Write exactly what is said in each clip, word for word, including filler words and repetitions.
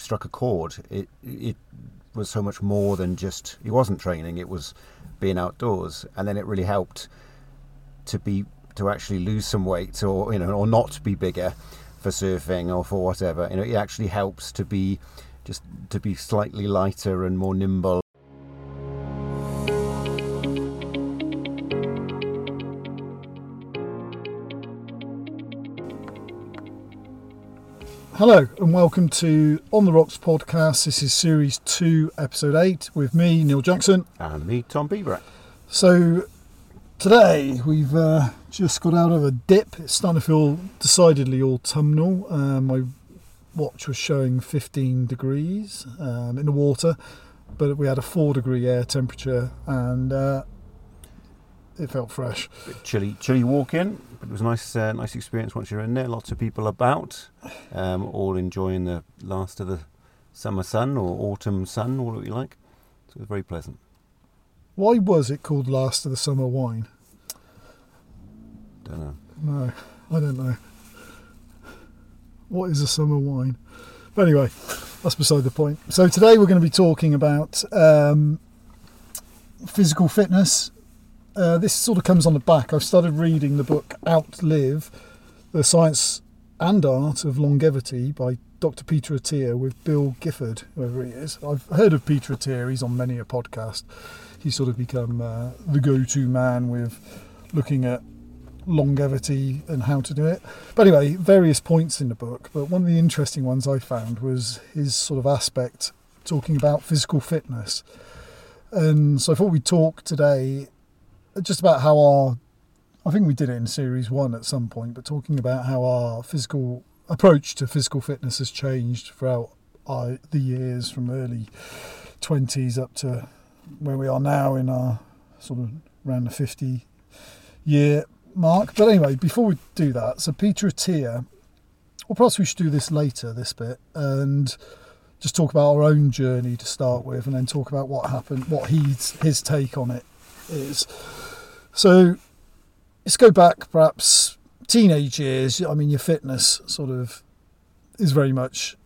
struck a chord. It it was so much more than just, it wasn't training, it was being outdoors. And then it really helped to be to actually lose some weight, or you know, or not be bigger for surfing or for whatever. You know, it actually helps to be just to be slightly lighter and more nimble. Hello and welcome to On The Rocks Podcast. This is Series two, Episode eight, with me, Neil Jackson. And me, Tom Beaver. So, today we've uh, just got out of a dip. It's starting to feel decidedly autumnal. Um, my watch was showing fifteen degrees um, in the water, but we had a four degree air temperature and uh, it felt fresh. Bit chilly, chilly walk in, but it was a nice, uh, nice experience once you're in there. Lots of people about, um, all enjoying the last of the summer sun or autumn sun, all that you like. So it was very pleasant. Why was it called Last of the Summer Wine? Don't know. No, I don't know. What is a summer wine? But anyway, that's beside the point. So today we're going to be talking about um, physical fitness. Uh, this sort of comes on the back. I've started reading the book Outlive, The Science and Art of Longevity by Doctor Peter Attia with Bill Gifford, whoever he is. I've heard of Peter Attia. He's on many a podcast. He's sort of become uh, the go-to man with looking at longevity and how to do it. But anyway, various points in the book. But one of the interesting ones I found was his sort of aspect talking about physical fitness. And so I thought we'd talk today just about how our, I think we did it in series one at some point, but talking about how our physical approach to physical fitness has changed throughout our, the years from early twenties up to where we are now in our sort of around the fifty year mark. But anyway, before we do that, so Peter Attia, or perhaps we should do this later, this bit, and just talk about our own journey to start with, and then talk about what happened, what he's, his take on it is. So let's go back perhaps teenage years. I mean, your fitness sort of is very much,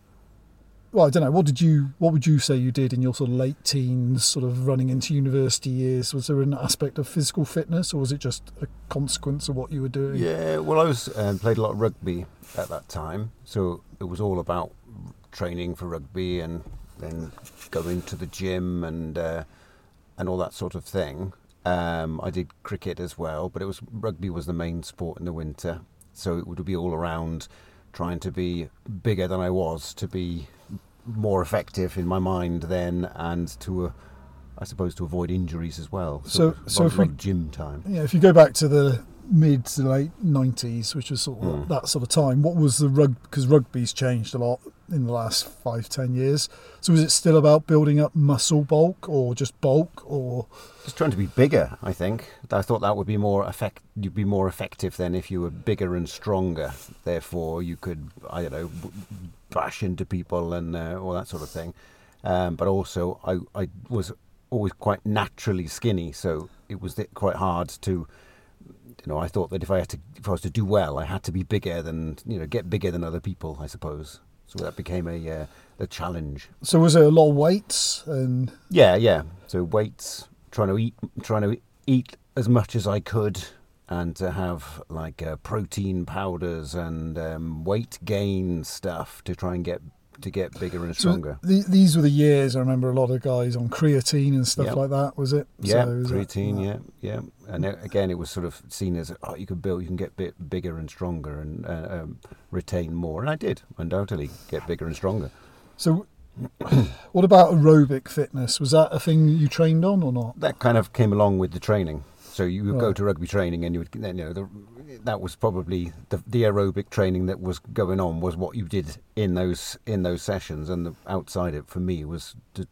well, I don't know, what did you, what would you say you did in your sort of late teens, sort of running into university years? Was there an aspect of physical fitness, or was it just a consequence of what you were doing? Yeah, well, I was um, played a lot of rugby at that time, so it was all about training for rugby and then going to the gym and uh, and all that sort of thing. Um, I did cricket as well, but it was rugby was the main sport in the winter, so it would be all around trying to be bigger than I was, to be more effective in my mind then, and to, uh, I suppose, to avoid injuries as well. So, so, so if like we, gym time. Yeah, if you go back to the mid to late nineties, which was sort of mm. that sort of time, what was the rug? Because rugby's changed a lot in the last five, ten years. So was it still about building up muscle bulk, or just bulk, or just trying to be bigger? I think I thought that would be more effect. You'd be more effective then if you were bigger and stronger. Therefore, you could, I don't know, bash into people and uh, all that sort of thing. Um, but also, I I was always quite naturally skinny, so it was quite hard to. You know, I thought that if I had to, if I was to do well, I had to be bigger than, you know, get bigger than other people, I suppose. So that became a uh, a challenge. So was there a lot of weights and? Yeah, yeah. So weights, trying to eat, trying to eat as much as I could, and to have like uh, protein powders and um, weight gain stuff to try and get to get bigger and stronger. So th- these were the years I remember a lot of guys on creatine and stuff yep. like that, was it? Yeah, so creatine, it, yeah, yeah. And it, again, it was sort of seen as, oh, you can build, you can get bit bigger and stronger and uh, um, retain more. And I did, undoubtedly, get bigger and stronger. So what about aerobic fitness? Was that a thing you trained on or not? That kind of came along with the training. So you would right. go to rugby training and you would, you know, the, that was probably the, the aerobic training that was going on was what you did in those in those sessions, and the, outside it for me was to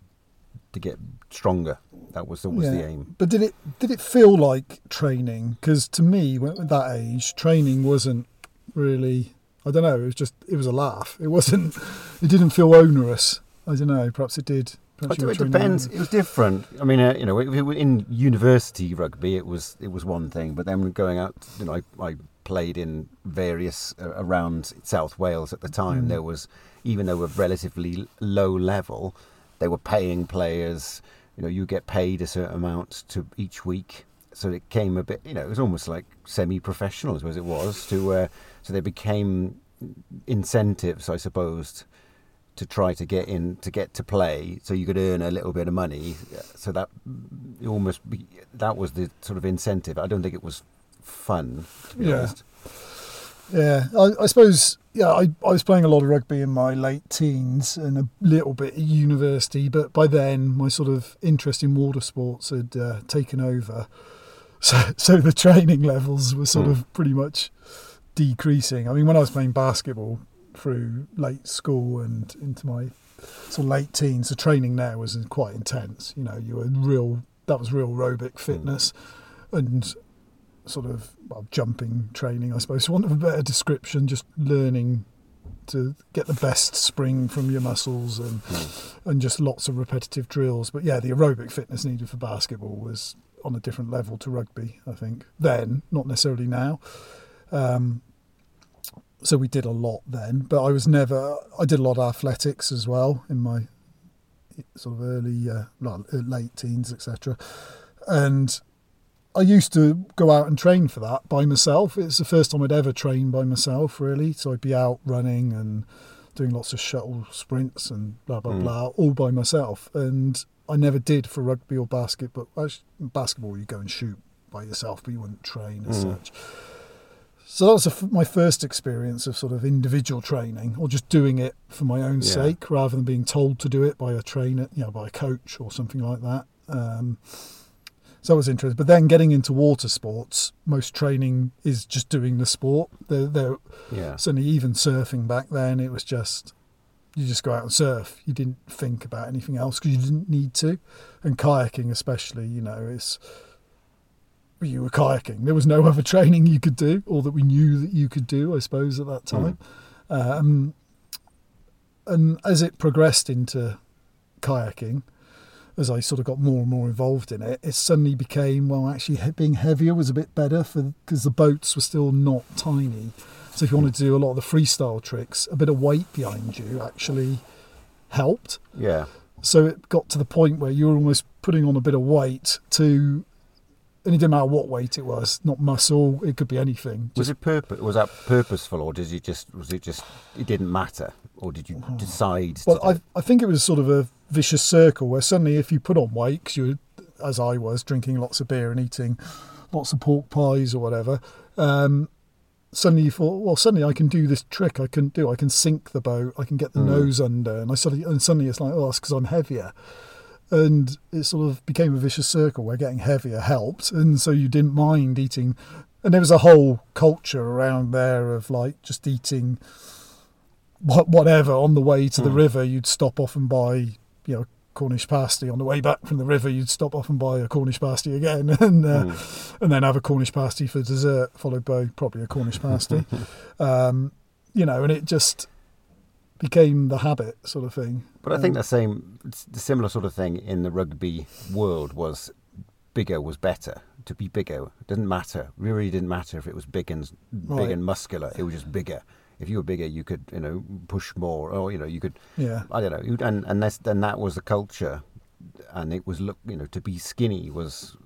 to get stronger. That was that was yeah. the aim. But did it did it feel like training? Because to me, when at that age, training wasn't really. I don't know. It was just it was a laugh. It wasn't. It didn't feel onerous. I don't know. Perhaps it did. I do, it depends. It was different. I mean, uh, you know, in university rugby, it was it was one thing, but then going out, you know, I, I played in various uh, around South Wales at the time. Mm. There was, even though of relatively low level, they were paying players. You know, you get paid a certain amount to each week. So it came a bit, you know, it was almost like semi-professional, I suppose it was. To uh, so they became incentives, I suppose, to try to get in, to get to play, so you could earn a little bit of money. So that almost be, that was the sort of incentive. I don't think it was fun, to be yeah. honest. Yeah, I, I suppose. Yeah, I, I was playing a lot of rugby in my late teens and a little bit at university, but by then my sort of interest in water sports had uh, taken over. So, so the training levels were sort mm. of pretty much decreasing. I mean, when I was playing basketball through late school and into my sort of late teens, the training there was quite intense. You know, you were real. That was real aerobic fitness, mm. and. Sort of well, jumping training, I suppose, for want of a better description, just learning to get the best spring from your muscles and mm. and just lots of repetitive drills. But yeah, the aerobic fitness needed for basketball was on a different level to rugby, I think, then, not necessarily now. Um, so we did a lot then, but I was never, I did a lot of athletics as well in my sort of early, uh, late teens, et cetera. And I used to go out and train for that by myself. It's the first time I'd ever trained by myself, really. So I'd be out running and doing lots of shuttle sprints and blah, blah, mm. blah, all by myself. And I never did for rugby or basketball. Basketball, you go and shoot by yourself, but you wouldn't train as mm. such. So that was a, my first experience of sort of individual training, or just doing it for my own yeah. sake, rather than being told to do it by a trainer, you know, by a coach or something like that. Um, So I was interested. But then getting into water sports, most training is just doing the sport. They're, they're yeah. Certainly even surfing back then, it was just, you just go out and surf. You didn't think about anything else because you didn't need to. And kayaking especially, you know, it's, you were kayaking. There was no other training you could do, or that we knew that you could do, I suppose, at that time. Mm. Um, and as it progressed into kayaking, as I sort of got more and more involved in it, it suddenly became, well, actually being heavier was a bit better for because the boats were still not tiny. So if you wanted to do a lot of the freestyle tricks, a bit of weight behind you actually helped. Yeah. So it got to the point where you were almost putting on a bit of weight to, and it didn't matter what weight it was, not muscle, it could be anything. Was it purpose? Was that purposeful, or did you just? Was it just? It didn't matter, or did you decide? Well, to I, I think it was sort of a vicious circle where suddenly if you put on weight, because you were, as I was, drinking lots of beer and eating lots of pork pies or whatever, um, suddenly you thought, well, suddenly I can do this trick I couldn't do. I can sink the boat. I can get the mm. nose under. And I suddenly, and suddenly it's like, oh, that's because I'm heavier. And it sort of became a vicious circle where getting heavier helped. And so you didn't mind eating. And there was a whole culture around there of like just eating whatever on the way to the mm. river. You'd stop off and buy, you know, Cornish pasty. On the way back from the river, you'd stop off and buy a Cornish pasty again, and uh, mm. and then have a Cornish pasty for dessert, followed by probably a Cornish pasty. um, you know, and it just became the habit sort of thing. But I think the same, the similar sort of thing in the rugby world was bigger was better. To be bigger, it didn't matter. Really, didn't matter if it was big and big right. and muscular. It was just bigger. If you were bigger, you could, you know, push more, or you know, you could. Yeah. I don't know, and and that's, then that was the culture, and it was look, you know, to be skinny was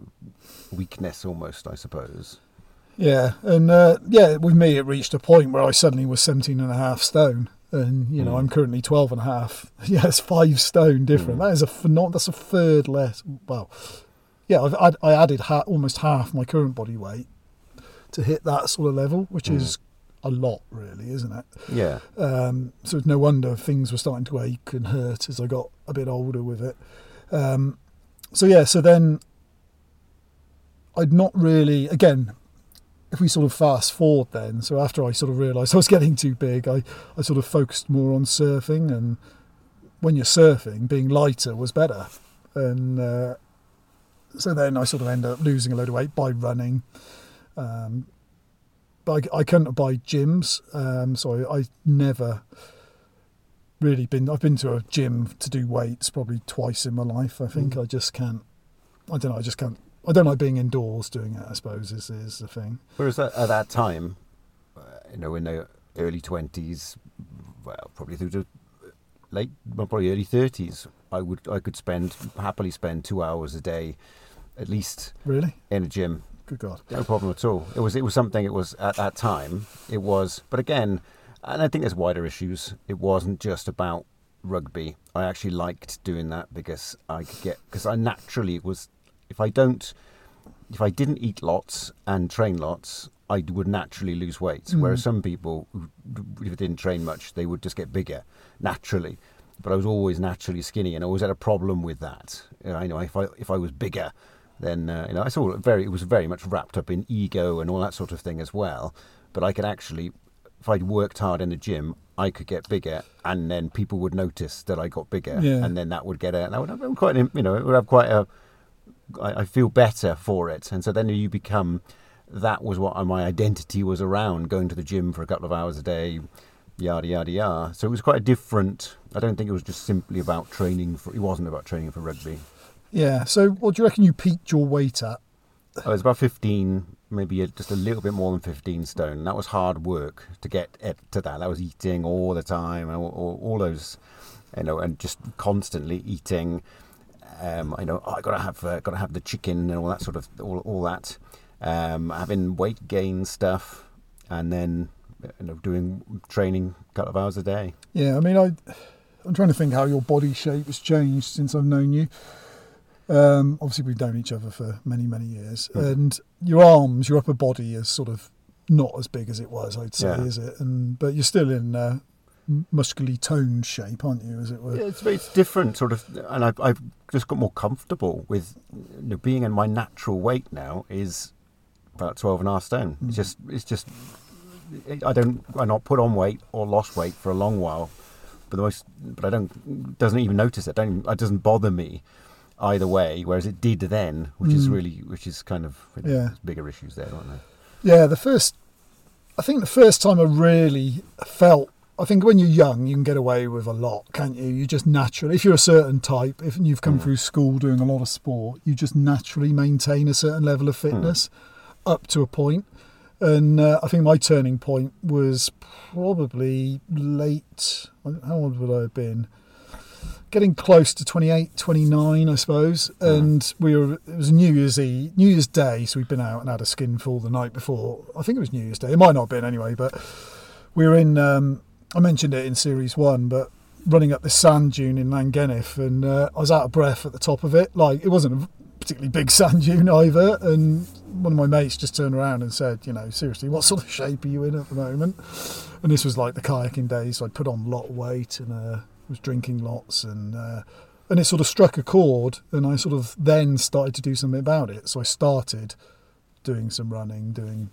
weakness almost, I suppose. Yeah, and uh, yeah, with me, it reached a point where I suddenly was seventeen and a half stone. And, you know, mm. I'm currently twelve and a half. Yeah, it's five stone different. Mm. That is a phenom- That's a third less. Well, yeah, I've, I'd, I added ha- almost half my current body weight to hit that sort of level, which mm. is a lot, really, isn't it? Yeah. Um, so it's no wonder things were starting to ache and hurt as I got a bit older with it. Um, so, yeah, so then I'd not really, again, if we sort of fast forward then, so after I sort of realised I was getting too big, I, I sort of focused more on surfing, and when you're surfing, being lighter was better. And uh, so then I sort of ended up losing a load of weight by running. Um, but I, I couldn't buy gyms, um, so I, I never really been, I've been to a gym to do weights probably twice in my life, I think. Mm. I just can't, I don't know, I just can't. I don't like being indoors doing it, I suppose, is, is the thing. Whereas at, at that time, uh, you know, in the early twenties, well, probably through to late, probably early thirties, I would I could spend happily spend two hours a day, at least. Really? In a gym. Good God. No problem at all. It was it was something. It was at that time. It was, but again, and I think there's wider issues. It wasn't just about rugby. I actually liked doing that because I could get because I naturally was. If I don't, if I didn't eat lots and train lots, I would naturally lose weight. Mm. Whereas some people who didn't train much, they would just get bigger naturally. But I was always naturally skinny, and I always had a problem with that. I know if I if I was bigger, then uh, you know I saw very it was very much wrapped up in ego and all that sort of thing as well. But I could actually, if I'd worked hard in the gym, I could get bigger, and then people would notice that I got bigger, yeah. and then that would get out. And I would have quite you know it would have quite a I, I feel better for it, and so then you become. That was what my identity was around, going to the gym for a couple of hours a day, yada, yada, yada. So it was quite a different... I don't think it was just simply about training for... It wasn't about training for rugby. Yeah. So what do you reckon you peaked your weight at? I was about fifteen, maybe just a little bit more than fifteen stone. That was hard work to get to that. That was eating all the time, all, all, all those, you know, and just constantly eating. Um, you know, oh, I got to have, uh, got to have the chicken and all that sort of... all, all that... Um, having weight gain stuff, and then you know, doing training a couple of hours a day. Yeah, I mean, I, I'm trying to think how your body shape has changed since I've known you. Um, obviously, we've known each other for many, many years. Mm. And your arms, your upper body is sort of not as big as it was, I'd say, yeah. is it? And But you're still in uh, muscularly toned shape, aren't you, as it were? Yeah, it's, it's different, sort of. And I've, I've just got more comfortable with you know, being in my natural weight now is... about twelve and a half stone. It's just, it's just, I don't, I not put on weight or lost weight for a long while, but the most, but I don't, doesn't even notice it. Don't, it doesn't bother me either way. Whereas it did then, which mm. is really, which is kind of you know, yeah. bigger issues there, aren't there? Yeah. The first, I think the first time I really felt, I think when you're young, you can get away with a lot, can't you? You just naturally, if you're a certain type, if you've come mm. through school doing a lot of sport, you just naturally maintain a certain level of fitness. Mm. Up to a point, and uh, I think my turning point was probably late, how old would I have been, getting close to twenty-eight, twenty-nine I suppose, and we were, it was New Year's Eve, New Year's Day, so we'd been out and had a skinful the night before. I think it was New Year's Day, it might not have been anyway, but we were in, um, I mentioned it in series one, but running up this sand dune in Llangennith, and uh, I was out of breath at the top of it. Like, it wasn't a particularly big sand dune either, and one of my mates just turned around and said, you know, seriously, what sort of shape are you in at the moment? And this was like the kayaking days, so I put on a lot of weight and uh, was drinking lots, and uh, and it sort of struck a chord, and I sort of then started to do something about it. So I started doing some running, doing,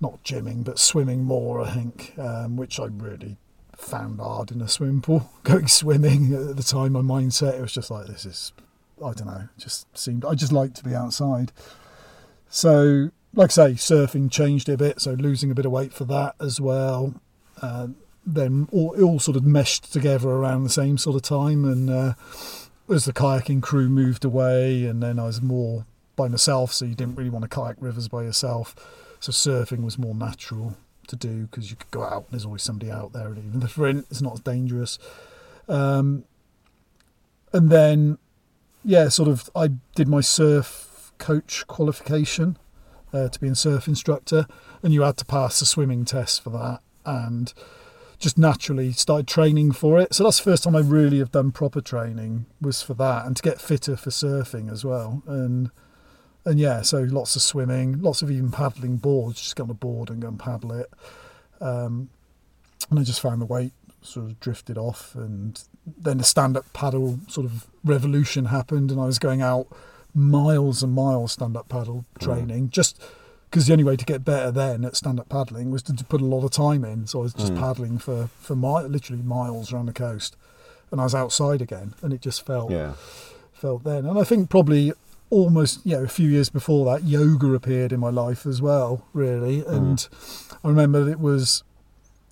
not gymming, but swimming more, I think, um, which I really found hard in a swimming pool. Going swimming at the time, my mindset, it was just like, this is, I don't know, just seemed, I just like to be outside. So, like I say, surfing changed it a bit, so losing a bit of weight for that as well. Uh, then all, it all sort of meshed together around the same sort of time, and uh, as the kayaking crew moved away, and then I was more by myself, so you didn't really want to kayak rivers by yourself. So surfing was more natural to do because you could go out, and there's always somebody out there, and even if you're in, it's not as dangerous. Um, and then, yeah, sort of, I did my surf coach qualification uh, to be a surf instructor, and you had to pass the swimming test for that, and just naturally started training for it. So that's the first time I really have done proper training, was for that, and to get fitter for surfing as well. And and yeah, so lots of swimming, lots of even paddling boards, just get on a board and go and paddle it. Um, and I just found the weight sort of drifted off, and then the stand-up paddle sort of revolution happened, and I was going out miles and miles stand-up paddle training mm. just because the only way to get better then at stand-up paddling was to, to put a lot of time in. So I was just mm. paddling for for mi- literally miles around the coast, and I was outside again, and it just felt yeah. felt then. And I think probably almost you know a few years before that, yoga appeared in my life as well, really. And mm. I remember it was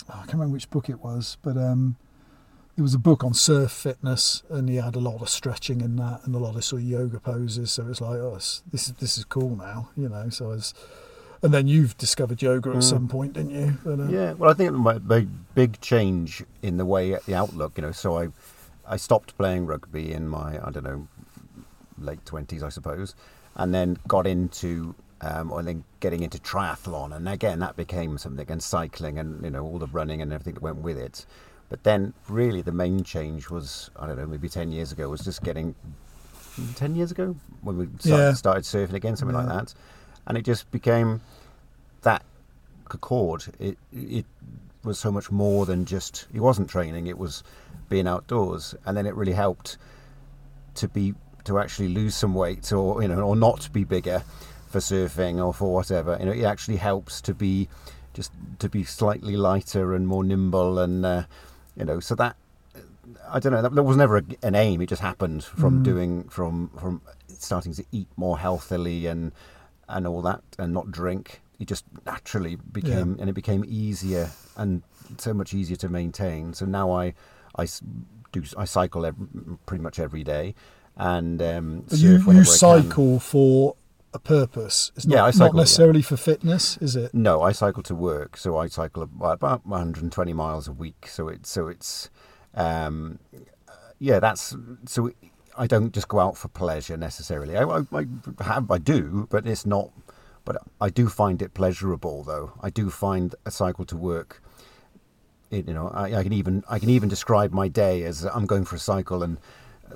oh, I can't remember which book it was, but um it was a book on surf fitness, and he had a lot of stretching in that, and a lot of sort of yoga poses. So it's like, oh, this is this is cool now, you know. So I was, And then you've discovered yoga at mm. some point, didn't you? But, uh, yeah, well, I think my, my big change in the way, the outlook, you know, so I I stopped playing rugby in my, I don't know, late twenties, I suppose, and then got into, um, I think, getting into triathlon. And again, that became something, and cycling and, you know, all the running and everything that went with it. But then really the main change was, I don't know, maybe ten years ago, was just getting, ten years ago? When we started, yeah. started surfing again, something yeah. like that. And it just became that chord. It it was so much more than just, it wasn't training, it was being outdoors. And then it really helped to be, to actually lose some weight, or, you know, or not be bigger for surfing or for whatever. You know, it actually helps to be, just to be slightly lighter and more nimble. And, uh, you know, so that, I don't know, that, that was never a, an aim. It just happened from mm. doing, from, from starting to eat more healthily and, and all that, and not drink. It just naturally became, yeah. and it became easier and so much easier to maintain. So now I, I do, I cycle every, pretty much every day, and um, surf you, whenever you I cycle can. For a purpose. It's not, yeah, I cycle, not necessarily yeah. for fitness, is it? No, I cycle to work. So I cycle about one hundred twenty miles a week. So it's so it's, um, yeah, that's so. It, I don't just go out for pleasure necessarily. I, I, I have, I do, but it's not. But I do find it pleasurable, though. I do find a cycle to work. It, you know, I, I can even I can even describe my day as I'm going for a cycle, and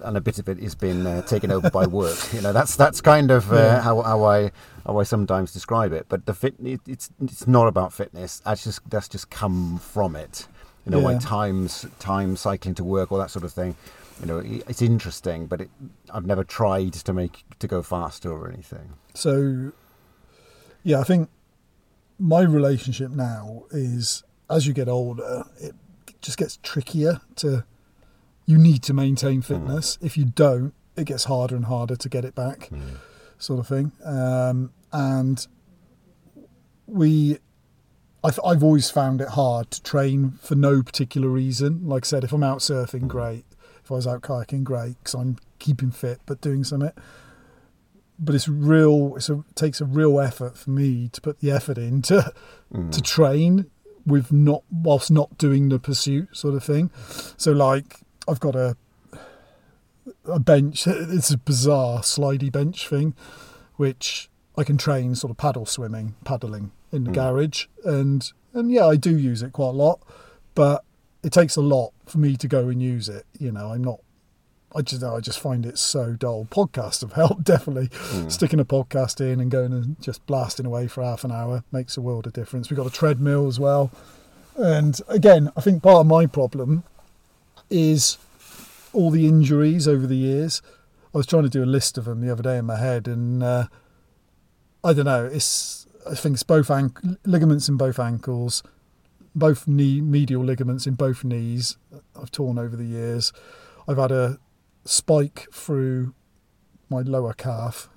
and a bit of it is being uh, taken over by work. You know, that's that's kind of uh, yeah. how how I how I sometimes describe it. But the fit, it, it's it's not about fitness. That's just that's just come from it. You know, yeah. my times time cycling to work, all that sort of thing. You know, it's interesting, but it, I've never tried to make to go faster or anything. So, yeah, I think my relationship now is, as you get older, it just gets trickier to. You need to maintain fitness. Mm. If you don't, it gets harder and harder to get it back, mm. sort of thing. Um, and we. I've, I've always found it hard to train for no particular reason. Like I said, if I'm out surfing, great. If I was out kayaking, great, because I'm keeping fit, but doing something. But it's real. It's a, it takes a real effort for me to put the effort in to, mm. to train with not whilst not doing the pursuit sort of thing. So like I've got a a bench. It's a bizarre slidey bench thing, which I can train sort of paddle swimming, paddling in the mm. garage, and and yeah, I do use it quite a lot, but it takes a lot for me to go and use it. You know, I'm not, I just, I just find it so dull. Podcasts have helped, definitely. Mm. Sticking a podcast in and going and just blasting away for half an hour makes a world of difference. We've got a treadmill as well. And again, I think part of my problem is all the injuries over the years. I was trying to do a list of them the other day in my head, and uh, I don't know, it's, I think it's both an- ligaments in both ankles, both knee medial ligaments in both knees I've torn over the years. I've had a spike through my lower calf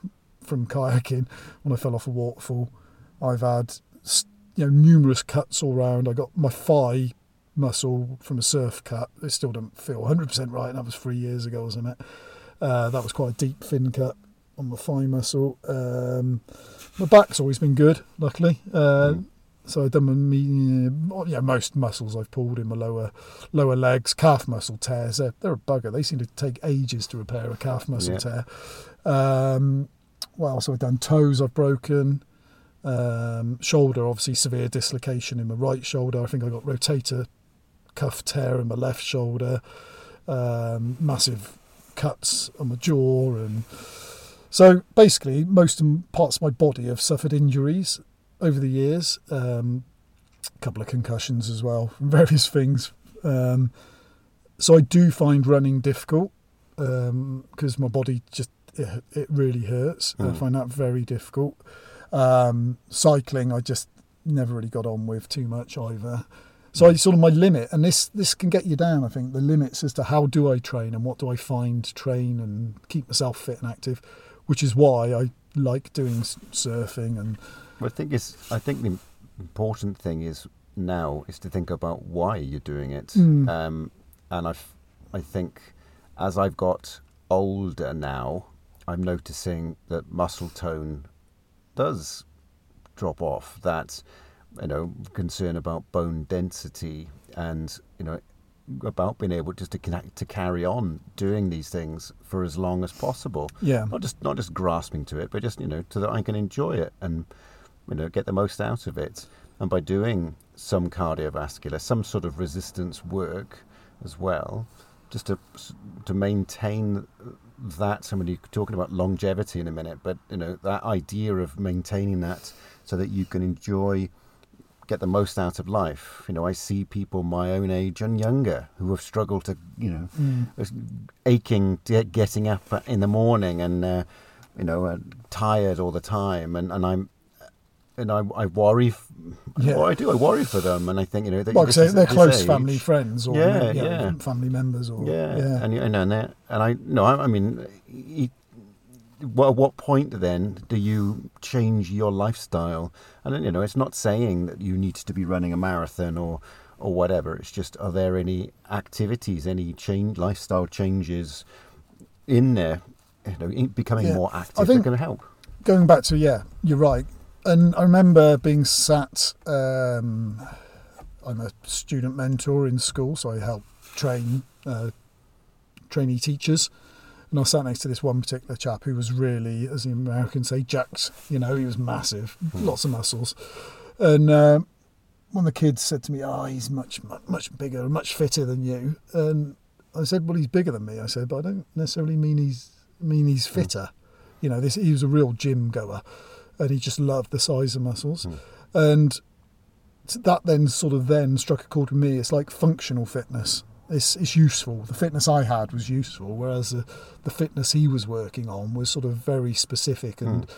from kayaking when I fell off a waterfall. I've had, you know, numerous cuts all round. I got my thigh muscle from a surf cut. It still doesn't feel one hundred percent right. That was three years ago, wasn't it? Uh, that was quite a deep thin cut on my thigh muscle. Um, my back's always been good, luckily. Uh, mm. So I've done my, yeah, most muscles I've pulled in my lower lower legs. Calf muscle tears, they're, they're a bugger. They seem to take ages to repair a calf muscle yeah. tear. Um, what else have I done? Toes I've broken. Um, shoulder, obviously severe dislocation in my right shoulder. I think I got rotator cuff tear in my left shoulder. Um, massive cuts on my jaw. And so basically most parts of my body have suffered injuries over the years, um, a couple of concussions as well, various things. Um, so I do find running difficult because um, my body just, it, it really hurts. Mm. I find that very difficult. Um, cycling, I just never really got on with too much either. So I sort of my limit, and this, this can get you down, I think, the limits as to how do I train and what do I find to train and keep myself fit and active, which is why I like doing surfing and... I think it's. I think the important thing is now is to think about why you're doing it. Mm. Um, and I, I think, as I've got older now, I'm noticing that muscle tone does drop off, that, you know, concern about bone density and, you know, about being able just to connect, to carry on doing these things for as long as possible. Yeah. Not just not just grasping to it, but just, you know, so that I can enjoy it and, you know, get the most out of it. And by doing some cardiovascular, some sort of resistance work as well, just to to maintain that. Somebody talking about longevity in a minute, but, you know, that idea of maintaining that so that you can enjoy, get the most out of life. You know, I see people my own age and younger who have struggled to, you know, mm. aching to getting up in the morning and, uh, you know, uh, tired all the time. And, and I'm, and I, I worry, f- yeah. well, I do, I worry for them. And I think, you know, like I say, they're close age. family friends or yeah, you know, yeah. family members or, yeah. yeah. And, you know, and, and I, no, I, I mean, he, well, at what point then do you change your lifestyle? And, you know, it's not saying that you need to be running a marathon or or whatever. It's just, are there any activities, any change, lifestyle changes in there, you know, in becoming yeah. more active, I think, that can help? Going back to, yeah, you're right. And I remember being sat, um, I'm a student mentor in school, so I help train uh, trainee teachers. And I sat next to this one particular chap who was really, as the Americans say, jacked. You know, he was massive, lots of muscles. And um, one of the kids said to me, oh, he's much, much, much bigger, much fitter than you. And I said, well, he's bigger than me. I said, but I don't necessarily mean he's mean he's fitter. You know, this he was a real gym goer. And he just loved the size of muscles. Mm. And that then sort of then struck a chord with me. It's like functional fitness. It's, it's useful. The fitness I had was useful, whereas the, the fitness he was working on was sort of very specific and, mm.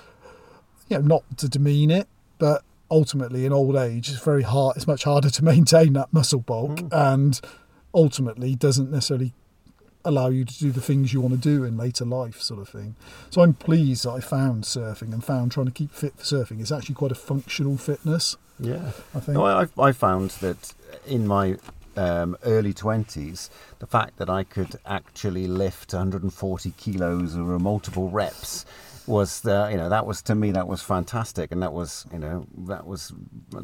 you know, not to demean it, but ultimately in old age, it's very hard. It's much harder to maintain that muscle bulk mm. and ultimately doesn't necessarily allow you to do the things you want to do in later life sort of thing. So I'm pleased that I found surfing and found trying to keep fit for surfing. It's actually quite a functional fitness. Yeah. I think. No, I, I found that in my... Um, early twenties, the fact that I could actually lift one hundred forty kilos or multiple reps was, uh, you know, that was, to me, that was fantastic. And that was, you know, that was,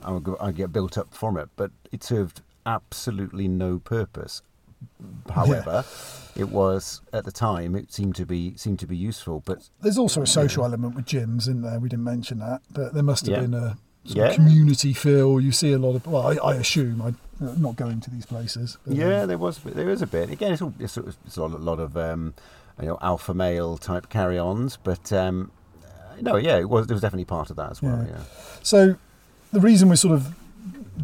I would, I'd get built up from it, but it served absolutely no purpose. However, yeah. it was, at the time, it seemed to be seemed to be useful. But there's also a social yeah. element with gyms, isn't there? We didn't mention that, but there must have yeah. been a sort yeah. of community feel. You see a lot of, well, I, I assume, I not going to these places. Yeah, um, there was there is a bit. Again, it's, all, it's, it's a lot of um, you know, alpha male type carry-ons, but um, no, yeah, it was, it was definitely part of that as well. Yeah. yeah. So the reason we sort of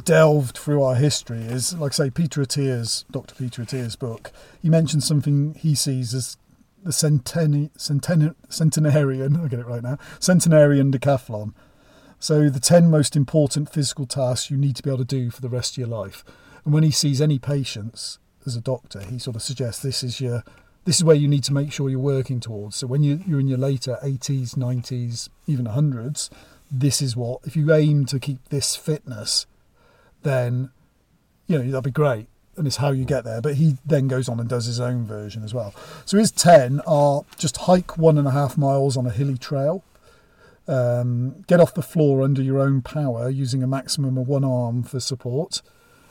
delved through our history is, like I say, Peter Attia's, Doctor Peter Attia's book, he mentioned something he sees as the centeni- centena- centenarian, I'll get it right now, Centenarian Decathlon. So the ten most important physical tasks you need to be able to do for the rest of your life. And when he sees any patients as a doctor, he sort of suggests this is your, this is where you need to make sure you're working towards. So when you, you're in your later eighties, nineties, even hundreds, this is what, if you aim to keep this fitness, then, you know, that'd be great. And it's how you get there. But he then goes on and does his own version as well. So his ten are just hike one and a half miles on a hilly trail. Um, get off the floor under your own power using a maximum of one arm for support.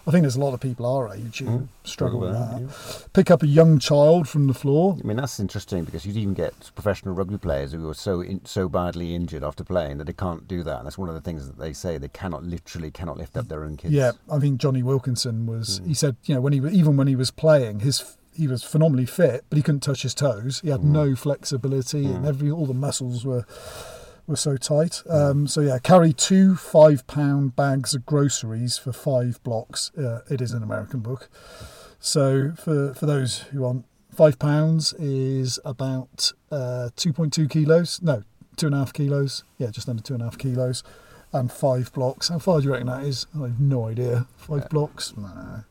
I think there's a lot of people our age who mm, struggle with that. Yeah. Pick up a young child from the floor. I mean, that's interesting because you'd even get professional rugby players who are so in, so badly injured after playing that they can't do that. And that's one of the things that they say. They cannot, literally cannot lift up their own kids. Yeah, I think Johnny Wilkinson was, mm. he said, you know, when he even when he was playing, his he was phenomenally fit, but he couldn't touch his toes. He had mm. no flexibility mm. and every all the muscles were... were so tight. Um, so yeah, carry two five pound bags of groceries for five blocks. Uh, it is an American book. So for, for those who aren't, five pounds is about uh, two point two kilos. No, two and a half kilos. Yeah, just under two and a half kilos and five blocks. How far do you reckon that is? I have no idea. Five yeah. blocks? No.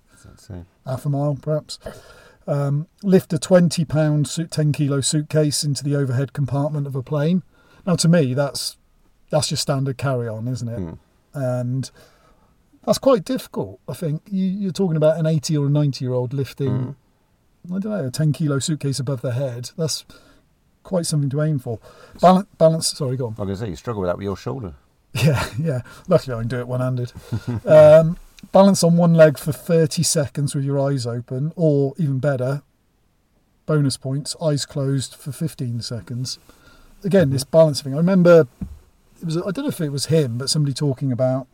Half a mile perhaps. Um, lift a twenty pound, ten kilo suitcase into the overhead compartment of a plane. Now, to me, that's that's your standard carry-on, isn't it? Mm. And that's quite difficult, I think. You, you're talking about an eighty or a ninety-year-old lifting, mm. I don't know, a ten-kilo suitcase above their head. That's quite something to aim for. Balance, balance sorry, go on. I was going to say, you struggle with that with your shoulder. Yeah, yeah. Luckily I can do it one-handed. Um, balance on one leg for thirty seconds with your eyes open, or even better, bonus points, eyes closed for fifteen seconds. Again, this balance thing. I remember, it was, I don't know if it was him, but somebody talking about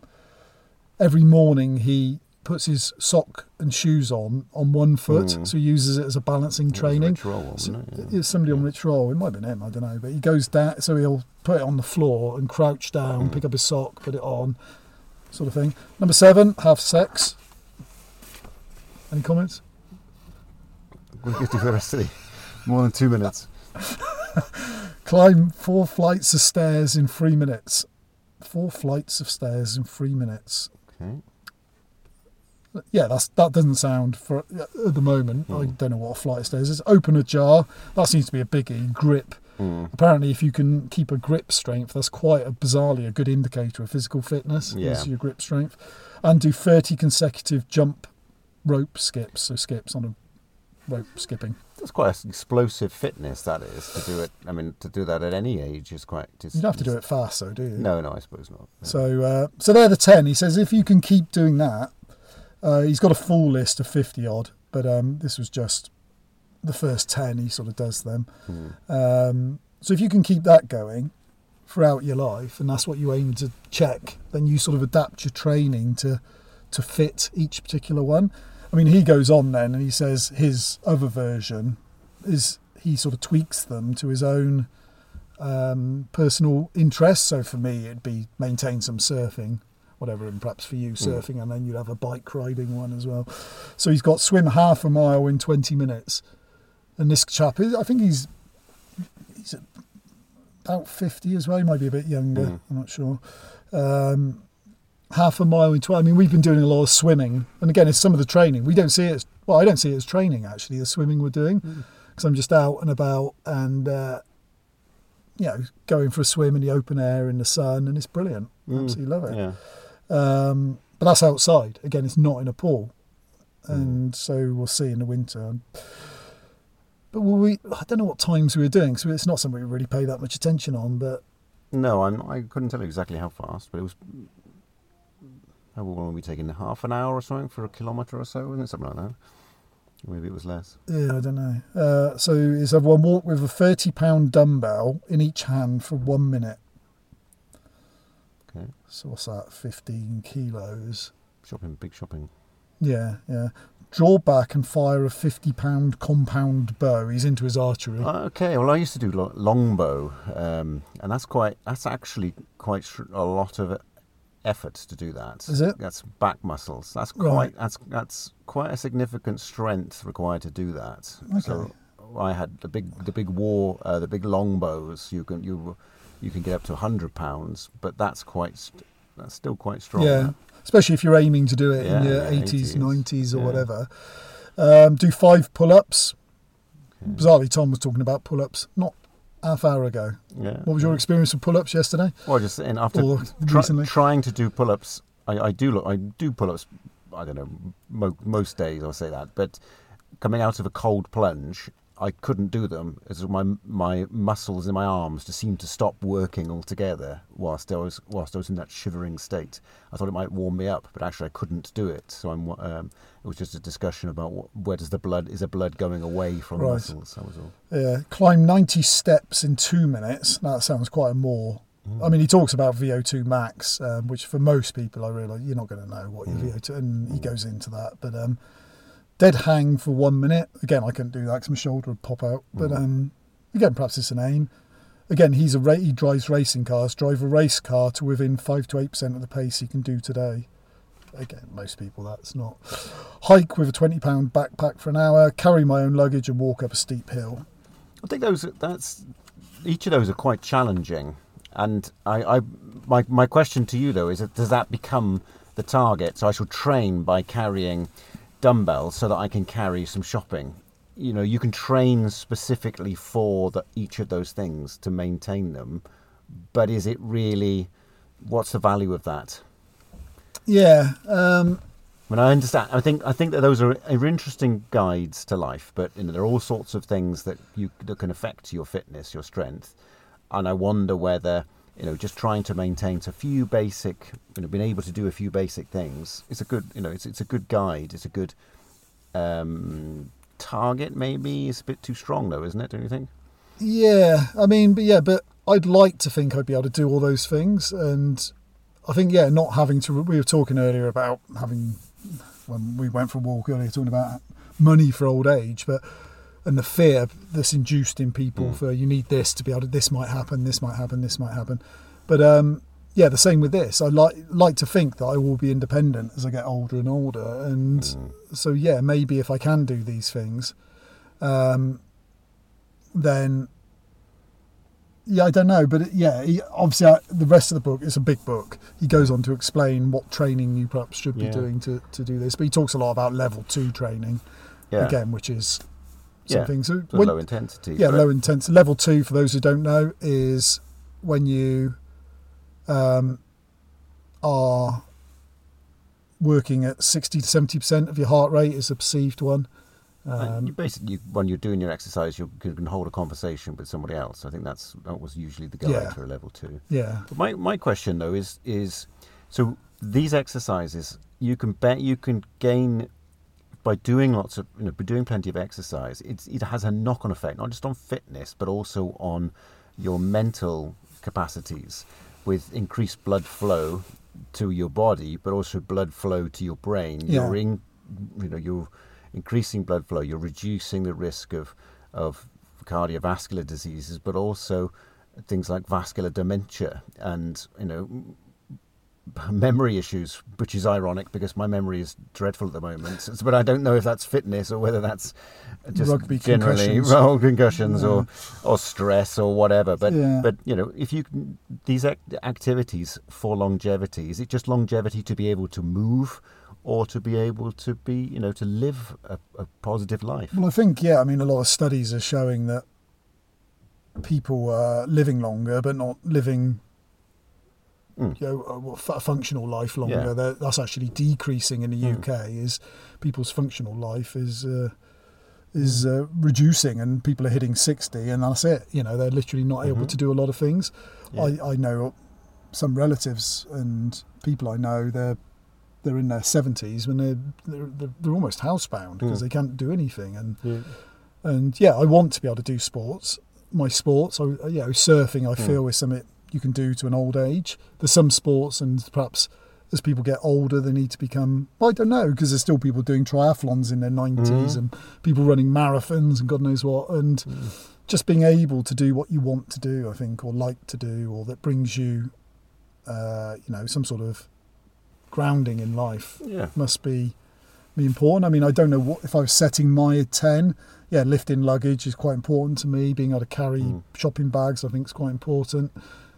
every morning he puts his sock and shoes on on one foot, mm. so he uses it as a balancing it training. Rich Roll, wasn't it? Yeah. Somebody yeah. on Rich Roll, it might have been him, I don't know, but he goes down, so he'll put it on the floor and crouch down, mm. pick up his sock, put it on, sort of thing. Number seven, have sex. Any comments? We'll get to the rest of it. More than two minutes. Climb four flights of stairs in three minutes. Four flights of stairs in three minutes. Okay. Yeah, that's that doesn't sound, for at the moment, mm. I don't know what a flight of stairs is. Open a jar, that seems to be a biggie. Grip. Mm. Apparently, if you can keep a grip strength, that's quite a bizarrely a good indicator of physical fitness, yeah. is your grip strength. And do thirty consecutive jump rope skips, so skips on a rope skipping. That's quite an explosive fitness, that is, to do it. I mean, to do that at any age is quite... Just, you don't have to do it fast, though, do you? No, no, I suppose not. No. So, uh, so they're the ten. He says if you can keep doing that, Uh, he's got a full list of fifty odd, but um, this was just the first ten. He sort of does them. Mm. Um, so if you can keep that going throughout your life, and that's what you aim to check, then you sort of adapt your training to to fit each particular one. I mean, he goes on then and he says his other version is he sort of tweaks them to his own um, personal interests. So for me, it'd be maintain some surfing. Whatever, and perhaps for you, surfing, and then you'd have a bike riding one as well. So he's got swim half a mile in twenty minutes. And this chap, is, I think he's he's about fifty as well. He might be a bit younger. Mm. I'm not sure. Um, half a mile in twenty. I mean, we've been doing a lot of swimming. And again, it's some of the training. We don't see it as, well, I don't see it as training, actually, the swimming we're doing. Because mm. I'm just out and about and, uh, you know, going for a swim in the open air, in the sun, and it's brilliant. Mm. Absolutely love it. Yeah. Um, but that's outside. Again, it's not in a pool, and mm. so we'll see in the winter. But will we? I don't know what times we were doing, so it's not something we really pay that much attention on. But no, I'm. I couldn't tell you exactly how fast, but it was. How long were we taking? Half an hour or something for a kilometre or so, wasn't it? Something like that. Maybe it was less. Yeah, I don't know. Uh, so it's everyone walk with a thirty pound dumbbell in each hand for one minute. Okay. So what's that, fifteen kilos? Shopping, big shopping. Yeah, yeah. Draw back and fire a fifty pound compound bow. He's into his archery. Uh, okay, well I used to do longbow, um, and that's quite, that's actually quite a lot of effort to do that. Is it? That's back muscles. That's quite, right. that's that's quite a significant strength required to do that. Okay. So I had the big, the big war, uh, the big longbows. You can, you. You can get up to one hundred pounds, but that's quite, that's still quite strong. Yeah, that. Especially if you're aiming to do it yeah, in your yeah, eighties, nineties, or yeah. whatever. Um, do five pull-ups. Okay. Bizarrely, Tom was talking about pull-ups not half hour ago. Yeah. What was your experience with pull-ups yesterday? Well, just and after try, trying to do pull-ups, I, I do look, I do pull-ups. I don't know, mo- most days I'll say that, but coming out of a cold plunge. I couldn't do them as my my muscles in my arms just seemed to stop working altogether whilst I was whilst I was in that shivering state. I thought it might warm me up, but actually I couldn't do it. So I'm. Um, it was just a discussion about what, where does the blood is the blood going away from right. muscles. That was all. Yeah, climb ninety steps in two minutes. That sounds quite a more. Mm. I mean, he talks about V O two max, um, which for most people I realise you're not going to know what your mm. V O two, and he goes into that, but. Um, Dead hang for one minute. Again, I couldn't do that because my shoulder would pop out. But mm. um, again, perhaps it's an aim. Again, he's a ra- he drives racing cars. Drive a race car to within five to eight percent of the pace he can do today. Again, most people that's not. Hike with a twenty pound backpack for an hour. Carry my own luggage and walk up a steep hill. I think those that's each of those are quite challenging. And I, I my my question to you though is that does that become the target? So I shall train by carrying dumbbells so that I can carry some shopping. You know, you can train specifically for the, each of those things to maintain them, but is it really, what's the value of that? Yeah. Um, I mean, I understand. I think I think that those are, are interesting guides to life, but you know, there are all sorts of things that you that can affect your fitness, your strength, and I wonder whether you know, just trying to maintain a few basic, you know, being able to do a few basic things. It's a good, you know, it's it's a good guide. It's a good um, target. Maybe it's a bit too strong though, isn't it? Don't you think? Yeah, I mean, but yeah, but I'd like to think I'd be able to do all those things, and I think yeah, not having to. We were talking earlier about having when we went for a walk earlier, talking about money for old age, but. And the fear that's induced in people mm. for you need this to be able to, this might happen, this might happen, this might happen. But um, yeah, the same with this. I like like to think that I will be independent as I get older and older. And mm. so, yeah, maybe if I can do these things, um, then, yeah, I don't know. But it, yeah, he, obviously I, the rest of the book, it's a big book. He goes on to explain what training you perhaps should yeah. be doing to, to do this. But he talks a lot about level two training, yeah. again, which is... Something. Yeah, so when, low intensity. Yeah, low intensity. Level two, for those who don't know, is when you um, are working at sixty to seventy percent of your heart rate is a perceived one. Um, you basically, you, when you're doing your exercise, you can hold a conversation with somebody else. I think that's that was usually the guide yeah. for a level two. Yeah. But my my question though is is so these exercises you can bet you can gain. By doing lots of, you know, by doing plenty of exercise, it's, it has a knock-on effect, not just on fitness, but also on your mental capacities, with increased blood flow to your body, but also blood flow to your brain. Yeah. You're in, you know, you're increasing blood flow. You're reducing the risk of of cardiovascular diseases, but also things like vascular dementia and, you know. Memory issues, which is ironic because my memory is dreadful at the moment. But I don't know if that's fitness or whether that's just rugby generally concussions, or, concussions yeah. or or stress or whatever. But yeah. but you know, if you these activities for longevity, is it just longevity to be able to move or to be able to be you know to live a, a positive life? Well, I think yeah. I mean, a lot of studies are showing that people are living longer, but not living. Mm. You know, a, a functional life longer. Yeah. That's actually decreasing in the mm. U K. Is people's functional life is uh, is uh, reducing, and people are hitting sixty, and that's it. You know, they're literally not mm-hmm. able to do a lot of things. Yeah. I, I know some relatives and people I know they're they're in their seventies when they're they're, they're almost housebound because mm. they can't do anything. And yeah. and yeah, I want to be able to do sports. My sports, I you know, surfing. I mm. feel is something. You can do to an old age. There's some sports, and perhaps as people get older, they need to become. Well, I don't know, because there's still people doing triathlons in their nineties mm. and people running marathons and God knows what. And mm. just being able to do what you want to do, I think, or like to do, or that brings you, uh, you know, some sort of grounding in life yeah. must be, be important. I mean, I don't know what if I was setting my ten. Yeah, lifting luggage is quite important to me. Being able to carry mm. shopping bags, I think, is quite important.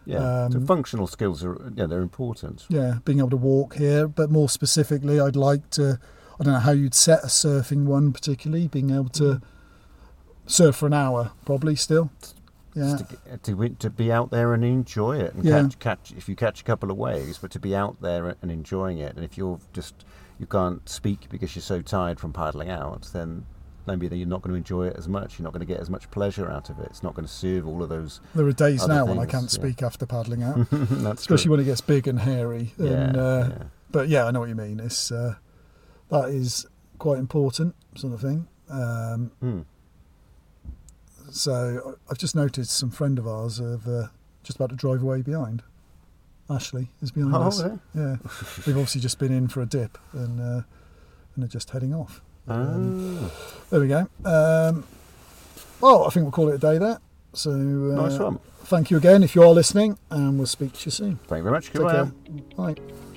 Yeah, um, so functional skills are yeah they're important. Yeah, being able to walk here, but more specifically, I'd like to. I don't know how you'd set a surfing one particularly. Being able to surf for an hour, probably still. Yeah, to, to to be out there and enjoy it, and yeah. catch catch if you catch a couple of waves, but to be out there and enjoying it. And if you're just you can't speak because you're so tired from paddling out, then. Maybe that you're not going to enjoy it as much. You're not going to get as much pleasure out of it. It's not going to serve all of those. There are days now things. When I can't speak yeah. after paddling out, That's especially true. When it gets big and hairy. Yeah, and, uh, yeah. But yeah, I know what you mean. It's uh, that is quite important sort of thing. Um, mm. So I've just noticed some friend of ours of uh, just about to drive away behind. Ashley is behind oh, us. Yeah, yeah. They've obviously just been in for a dip and uh, and are just heading off. Um, oh. There we go. Um, well, I think we'll call it a day there. So, uh, nice one. Thank you again if you are listening, and we'll speak to you soon. Thank you very much. Goodbye. Take care. Bye.